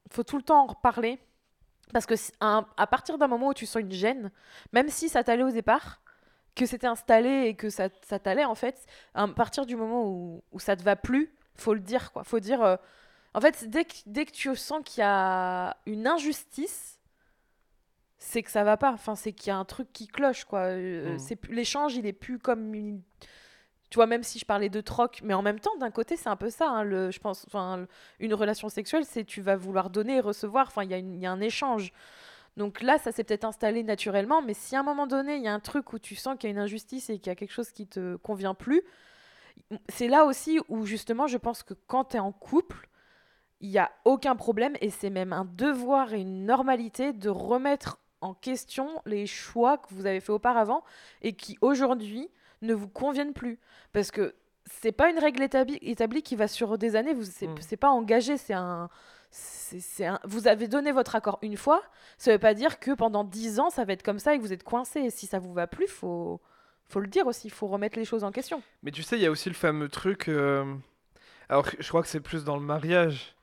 faut tout le temps en reparler, parce que à partir d'un moment où tu sens une gêne, même si ça t'allait au départ, que c'était installé et que ça t'allait en fait, à partir du moment où ça te va plus, faut le dire quoi, faut dire, en fait dès que tu sens qu'il y a une injustice, c'est que ça va pas, enfin c'est qu'il y a un truc qui cloche quoi, l'échange il est plus comme une, tu vois, même si je parlais de troc, mais en même temps d'un côté c'est un peu ça hein, je pense, enfin une relation sexuelle c'est tu vas vouloir donner et recevoir, enfin il y a un échange, donc là ça s'est peut-être installé naturellement, mais si à un moment donné il y a un truc où tu sens qu'il y a une injustice et qu'il y a quelque chose qui te convient plus, c'est là aussi où justement je pense que quand t'es en couple il y a aucun problème et c'est même un devoir et une normalité de remettre en question les choix que vous avez fait auparavant et qui aujourd'hui ne vous conviennent plus, parce que c'est pas une règle établie qui va sur des années, c'est pas engagé, vous avez donné votre accord une fois, ça veut pas dire que pendant 10 ans ça va être comme ça et que vous êtes coincé, et si ça vous va plus faut le dire aussi, faut remettre les choses en question. Mais tu sais il y a aussi le fameux truc alors je crois que c'est plus dans le mariage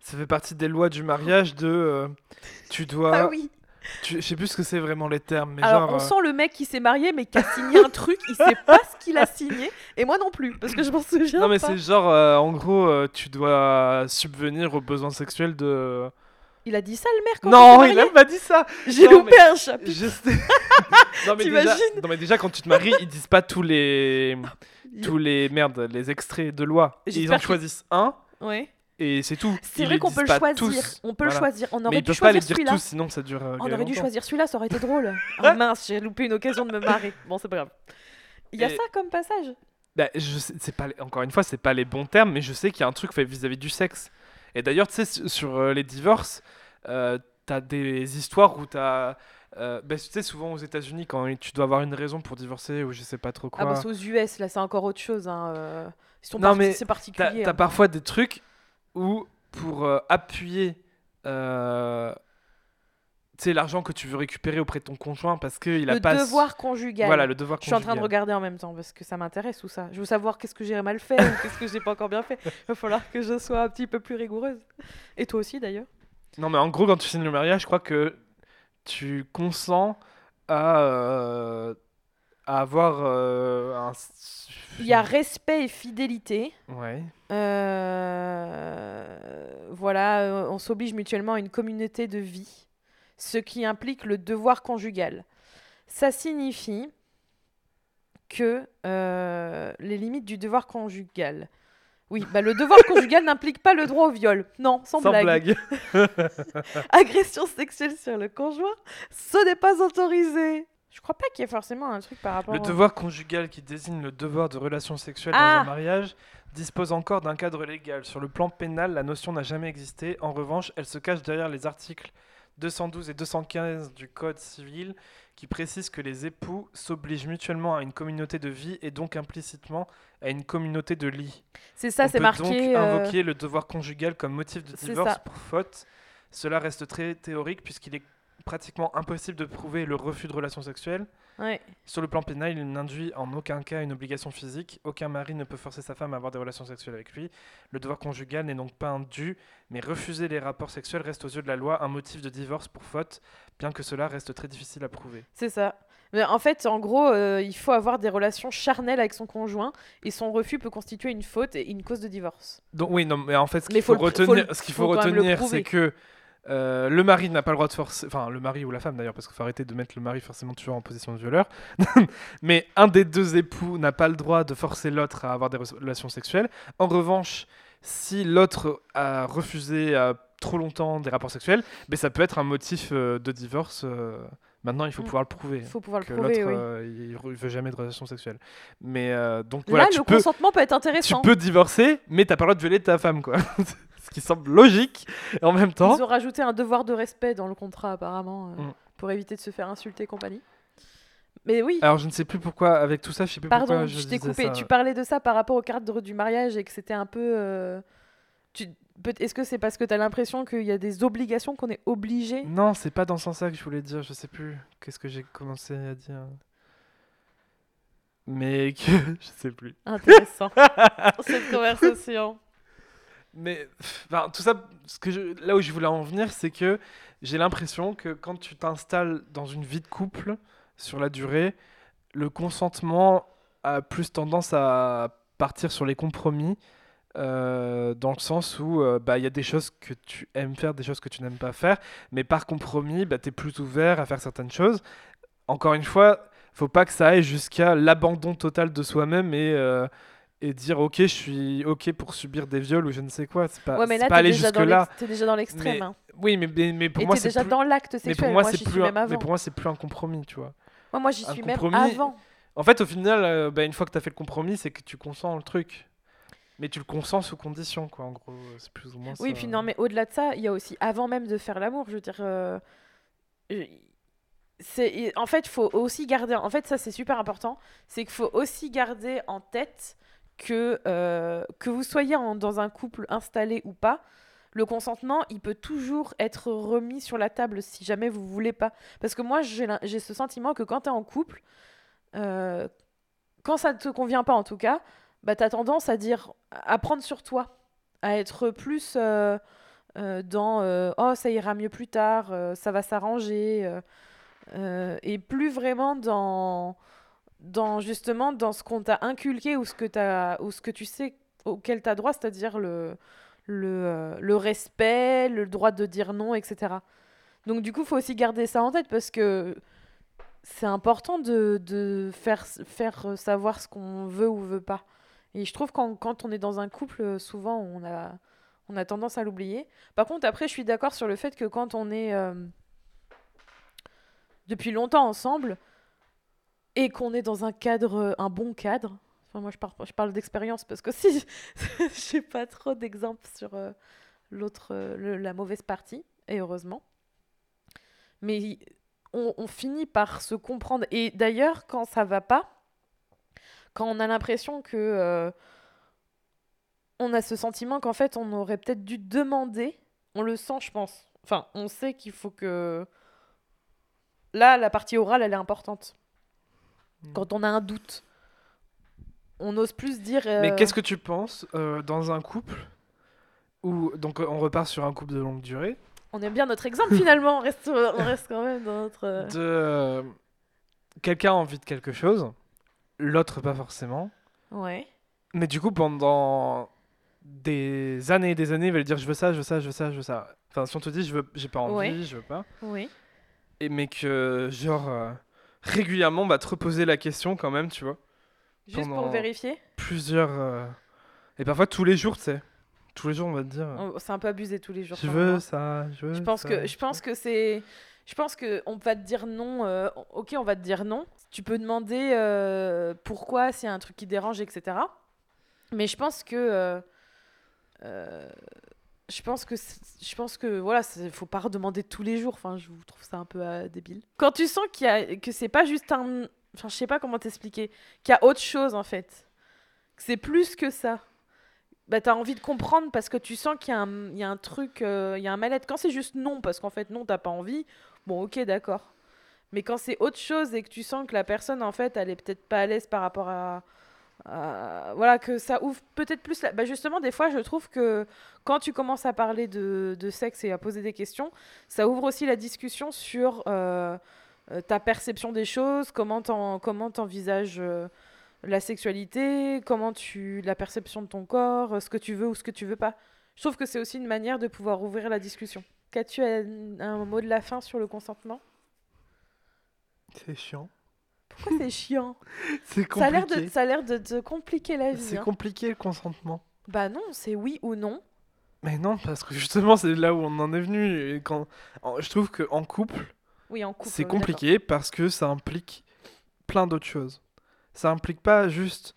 ça fait partie des lois du mariage de tu dois Je sais plus ce que c'est vraiment les termes. Mais alors, genre, on sent le mec qui s'est marié, mais qui a signé un truc, il sait pas ce qu'il a signé, et moi non plus, parce que je m'en souviens pas. Non, mais c'est genre, en gros, tu dois subvenir aux besoins sexuels de... Il a dit ça, le maire, quand non, il a pas dit ça. J'ai loupé un chapitre. Je sais. Non, mais déjà, quand tu te maries, ils disent pas tous les extraits de loi. Ils en choisissent un. Ouais. Et c'est tout. C'est vrai qu'on peut le choisir. Tous. On peut le choisir. On aurait dû choisir celui-là. Tous, sinon ça dure. On aurait dû choisir celui-là, ça aurait été drôle. Ah mince, j'ai loupé une occasion de me marrer. Bon, c'est pas grave. Il y a ça comme passage. Bah, je sais, c'est pas. Encore une fois, c'est pas les bons termes, mais je sais qu'il y a un truc fait vis-à-vis du sexe. Et d'ailleurs, tu sais, sur les divorces, t'as des histoires où t'as... tu sais, souvent aux États-Unis quand tu dois avoir une raison pour divorcer ou je sais pas trop quoi. Ah, parce qu'aux US, là, c'est encore autre chose. Hein. C'est particulier. T'as parfois des trucs où, pour appuyer l'argent que tu veux récupérer auprès de ton conjoint parce qu'il a pas... Le devoir conjugal. Voilà, le devoir conjugal. Je suis en train de regarder en même temps parce que ça m'intéresse tout ça. Je veux savoir qu'est-ce que j'ai mal fait ou qu'est-ce que j'ai pas encore bien fait. Il va falloir que je sois un petit peu plus rigoureuse. Et toi aussi, d'ailleurs. Non, mais en gros, quand tu signes le mariage, je crois que tu consens à avoir un... Il y a respect et fidélité. Ouais. On s'oblige mutuellement à une communauté de vie, ce qui implique le devoir conjugal. Ça signifie que les limites du devoir conjugal... Oui, le devoir conjugal n'implique pas le droit au viol. Non, sans blague. Agression sexuelle sur le conjoint, ce n'est pas autorisé. Je crois pas qu'il y ait forcément un truc par rapport... Le devoir conjugal qui désigne le devoir de relation sexuelle dans un mariage dispose encore d'un cadre légal. Sur le plan pénal, la notion n'a jamais existé. En revanche, elle se cache derrière les articles 212 et 215 du Code civil qui précisent que les époux s'obligent mutuellement à une communauté de vie et donc implicitement à une communauté de lit. C'est ça, c'est marqué. On peut donc invoquer le devoir conjugal comme motif de divorce pour faute. Cela reste très théorique puisqu'il est pratiquement impossible de prouver le refus de relation sexuelle. Ouais. Sur le plan pénal, il n'induit en aucun cas une obligation physique. Aucun mari ne peut forcer sa femme à avoir des relations sexuelles avec lui. Le devoir conjugal n'est donc pas indu, mais refuser les rapports sexuels reste aux yeux de la loi un motif de divorce pour faute, bien que cela reste très difficile à prouver. C'est ça. Mais en fait, en gros, il faut avoir des relations charnelles avec son conjoint et son refus peut constituer une faute et une cause de divorce. Donc, oui, non, mais en fait, ce qu'il faut retenir, c'est que le mari n'a pas le droit de forcer, enfin le mari ou la femme d'ailleurs, parce qu'il faut arrêter de mettre le mari forcément toujours en position de violeur. Mais un des deux époux n'a pas le droit de forcer l'autre à avoir des relations sexuelles. En revanche, si l'autre a refusé trop longtemps des rapports sexuels, ça peut être un motif de divorce. Maintenant, il faut pouvoir le prouver. Il faut pouvoir le prouver, oui. Il ne veut jamais de relation sexuelle. Mais le consentement peut être intéressant. Tu peux divorcer, mais tu n'as pas le droit de violer ta femme, quoi. Ce qui semble logique. Et en même temps... Ils ont rajouté un devoir de respect dans le contrat, apparemment, pour éviter de se faire insulter et compagnie. Mais oui. Alors, je ne sais plus pourquoi, avec tout ça, je ne sais plus pourquoi je t'ai coupé. Ça. Tu parlais de ça par rapport au cadre du mariage et que c'était un peu... Est-ce que c'est parce que tu as l'impression qu'il y a des obligations qu'on est obligé ? Non, c'est pas dans ce sens-là que je voulais dire. Je ne sais plus qu'est-ce que j'ai commencé à dire. Mais que... je sais plus. Intéressant. Cette conversation... Mais tout ça, là où je voulais en venir, c'est que j'ai l'impression que quand tu t'installes dans une vie de couple, sur la durée, le consentement a plus tendance à partir sur les compromis, dans le sens où y a des choses que tu aimes faire, des choses que tu n'aimes pas faire, mais par compromis, tu es plus ouvert à faire certaines choses. Encore une fois, faut pas que ça aille jusqu'à l'abandon total de soi-même et dire ok, je suis ok pour subir des viols ou je ne sais quoi, c'est pas aller jusque là. T'es déjà dans l'extrême. Oui, mais pour moi c'est déjà dans l'acte sexuel. Mais pour moi c'est plus un compromis, tu vois. Moi j'y suis même avant. En fait, au final, une fois que t'as fait le compromis, c'est que tu consens le truc. Mais tu le consens sous condition, quoi. En gros, c'est plus ou moins. Oui, ça... puis non, mais au-delà de ça, il y a aussi avant même de faire l'amour. Je veux dire, en fait, faut aussi garder. En fait, ça c'est super important. C'est qu'il faut aussi garder en tête que vous soyez dans un couple installé ou pas, le consentement, il peut toujours être remis sur la table si jamais vous voulez pas. Parce que moi, j'ai ce sentiment que quand t'es en couple, quand ça te convient pas en tout cas, t'as tendance à prendre sur toi, à être plus... dans oh, ça ira mieux plus tard, ça va s'arranger, et plus vraiment dans justement dans ce qu'on t'a inculqué ou ce que tu sais auquel t'as droit, c'est-à-dire le respect, le droit de dire non, etc. Donc du coup, faut aussi garder ça en tête parce que c'est important de faire savoir ce qu'on veut ou veut pas. Et je trouve quand on est dans un couple, souvent on a tendance à l'oublier. Par contre, après, je suis d'accord sur le fait que quand on est depuis longtemps ensemble et qu'on est dans un bon cadre, enfin moi je parle d'expérience parce que si j'ai pas trop d'exemples sur la mauvaise partie, et heureusement. Mais on finit par se comprendre. Et d'ailleurs, quand ça va pas, quand on a l'impression que on a ce sentiment qu'en fait on aurait peut-être dû demander, on le sent, je pense. Enfin, on sait qu'il faut que... Là, la partie orale, elle est importante. Quand on a un doute, on ose plus dire... Mais qu'est-ce que tu penses dans un couple où... Donc on repart sur un couple de longue durée. On aime bien notre exemple, finalement. On reste quand même dans notre... Quelqu'un a envie de quelque chose, l'autre pas forcément. Ouais. Mais du coup, pendant des années et des années, il va lui dire « je veux ça, je veux ça, je veux ça, je veux ça ». Enfin, si on te dit « j'ai pas envie, ouais. je veux pas ouais. ». Et mais que, genre, régulièrement, on va te reposer la question quand même, tu vois. Juste pour vérifier. Plusieurs... Et parfois, tous les jours, tu sais. Tous les jours, on va te dire. C'est un peu abusé tous les jours. Je pense que on va te dire non. Ok, on va te dire non. Tu peux demander pourquoi, s'il y a un truc qui dérange, etc. Mais je pense que voilà, faut pas redemander tous les jours. Enfin, je trouve ça un peu débile. Quand tu sens que c'est pas juste un, enfin, je sais pas comment t'expliquer, qu'il y a autre chose en fait. Que c'est plus que ça. Bah, t'as envie de comprendre parce que tu sens qu'il y a un truc, il y a un mal-être. Quand c'est juste non, parce qu'en fait, non, t'as pas envie, bon, ok, d'accord. Mais quand c'est autre chose et que tu sens que la personne, en fait, elle est peut-être pas à l'aise par rapport à voilà, que ça ouvre peut-être plus... Bah, justement, des fois, je trouve que quand tu commences à parler de sexe et à poser des questions, ça ouvre aussi la discussion sur ta perception des choses, comment t'envisages... la sexualité, la perception de ton corps, ce que tu veux ou ce que tu veux pas. Je trouve que c'est aussi une manière de pouvoir ouvrir la discussion. Qu'as-tu un mot de la fin sur le consentement ? C'est chiant. Pourquoi c'est chiant ? C'est compliqué. Ça a l'air de te compliquer la vie. C'est compliqué le consentement. Bah non, c'est oui ou non. Mais non, parce que justement, c'est là où on en est venu. Et je trouve qu'en couple, c'est compliqué d'accord. Parce que ça implique plein d'autres choses. Ça implique pas juste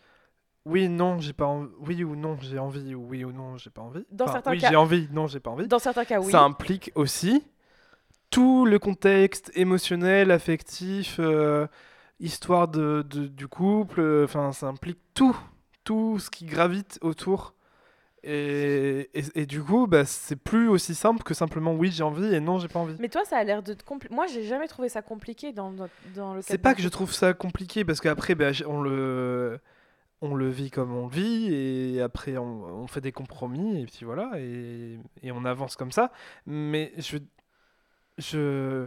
oui non j'ai pas envie, oui ou non j'ai envie ou oui ou non j'ai pas envie. Dans certains cas, j'ai envie, non j'ai pas envie. Dans certains cas, oui. Ça implique aussi tout le contexte émotionnel, affectif, histoire du couple. Enfin, ça implique tout ce qui gravite autour. Et du coup, bah, c'est plus aussi simple que simplement oui j'ai envie et non j'ai pas envie. Mais toi, ça a l'air de te compliquer. Moi, j'ai jamais trouvé ça compliqué dans le cadre. C'est pas que je trouve ça compliqué parce qu'après, bah, on le vit comme on le vit et après on fait des compromis et puis voilà et on avance comme ça. Mais je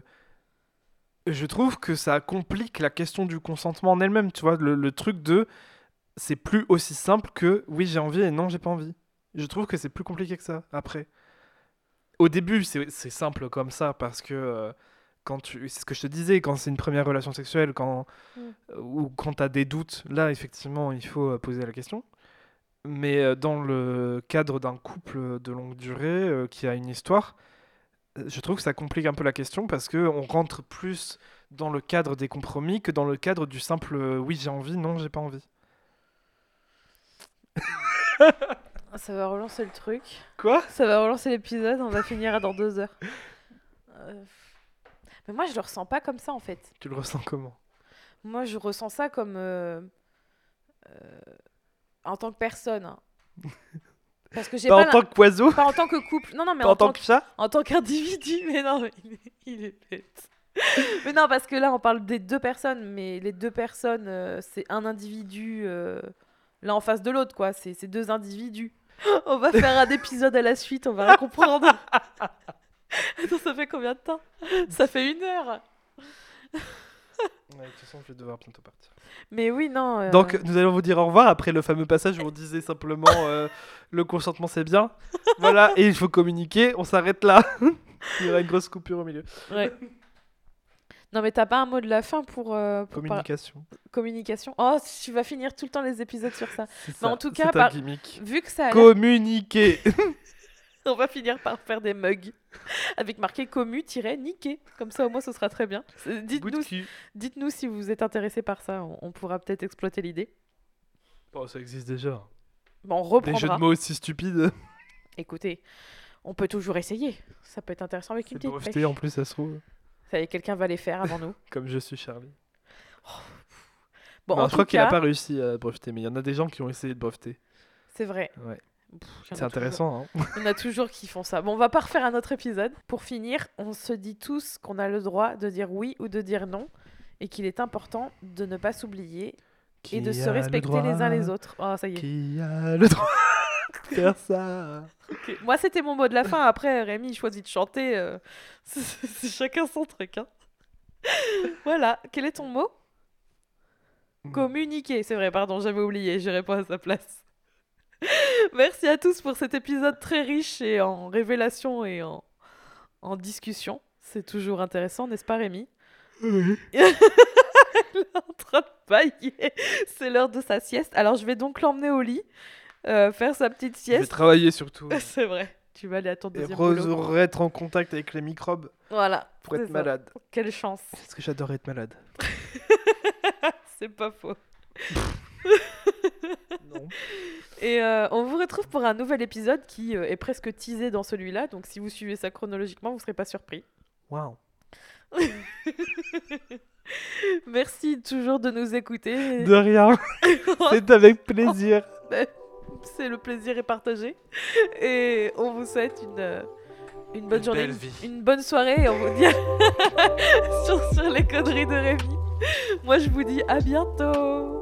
trouve que ça complique la question du consentement en elle-même. Tu vois, le truc de c'est plus aussi simple que oui j'ai envie et non j'ai pas envie. Je trouve que c'est plus compliqué que ça, après. Au début, c'est simple comme ça, parce que, c'est ce que je te disais, quand c'est une première relation sexuelle, ou quand t'as des doutes, là, effectivement, il faut poser la question. Mais dans le cadre d'un couple de longue durée, qui a une histoire, je trouve que ça complique un peu la question, parce qu'on rentre plus dans le cadre des compromis que dans le cadre du simple « oui, j'ai envie, non, j'ai pas envie ». Ça va relancer le truc. Quoi ? Ça va relancer l'épisode, on va finir dans 2 heures. Mais moi, je le ressens pas comme ça, en fait. Tu le ressens comment ? Moi, je ressens ça comme... en tant que personne. Hein. Parce que j'ai pas en tant qu'oiseau ? Pas en tant que couple. Non, mais pas en tant que ça ? En tant qu'individu, mais non, il est bête. Mais non, parce que là, on parle des 2 personnes, mais les 2 personnes, c'est un individu... là en face de l'autre, quoi. C'est 2 individus. On va faire un épisode à la suite, on va rien comprendre. Attends, ça fait combien de temps ? Ça fait 1 heure. Ouais, de toute façon, je vais devoir bientôt partir. Mais oui, non. Donc, nous allons vous dire au revoir après le fameux passage où on disait simplement le consentement, c'est bien. Voilà, et il faut communiquer. On s'arrête là. Il y aura une grosse coupure au milieu. Ouais. Non, mais t'as pas un mot de la fin pour communication. Communication. Oh, tu vas finir tout le temps les épisodes sur ça. C'est mais ça, en tout cas, vu que ça. Communiquer. On va finir par faire des mugs avec marqué commu-niquer. Comme ça, au moins, ce sera très bien. Dites-nous si vous êtes intéressé par ça. On pourra peut-être exploiter l'idée. Bon, ça existe déjà. Bon, on reprendra. Des jeux de mots aussi stupides. Écoutez, on peut toujours essayer. Ça peut être intéressant avec une petite pêche. En plus, ça se trouve. Ça y est, quelqu'un va les faire avant nous. Comme je suis Charlie. Oh. Bon, non, je crois qu'il n'a pas réussi à breveter, mais il y en a des gens qui ont essayé de breveter. C'est vrai. Ouais. Pff, c'est intéressant. Hein. Il y en a toujours qui font ça. Bon, on va pas refaire un autre épisode. Pour finir, on se dit tous qu'on a le droit de dire oui ou de dire non et qu'il est important de ne pas s'oublier et de se respecter les uns les autres. Oh, ça y est. Qui a le droit de faire ça ? Okay. Moi, c'était mon mot de la fin. Après, Rémi choisit de chanter. C'est chacun son truc. Hein. Voilà. Quel est ton mot ? Communiquer. C'est vrai, pardon, j'avais oublié. J'irai pas à sa place. Merci à tous pour cet épisode très riche et en révélations et en discussion. C'est toujours intéressant, n'est-ce pas, Rémi ? Oui. Elle est en train de bailler. C'est l'heure de sa sieste. Alors, je vais donc l'emmener au lit, faire sa petite sieste. Je vais travailler surtout. C'est vrai. Tu vas aller à ton deuxième boulot. Et être en contact avec les microbes. Voilà. Pour être malade. Quelle chance. Parce que j'adorais être malade. C'est pas faux. Non. Et on vous retrouve pour un nouvel épisode qui est presque teasé dans celui-là. Donc si vous suivez ça chronologiquement, vous ne serez pas surpris. Waouh. Merci toujours de nous écouter. De rien. C'est avec plaisir. C'est le plaisir est partagé. Et on vous souhaite une bonne journée, une bonne soirée. Et on vous dit sur les conneries de Rémi. Moi je vous dis à bientôt.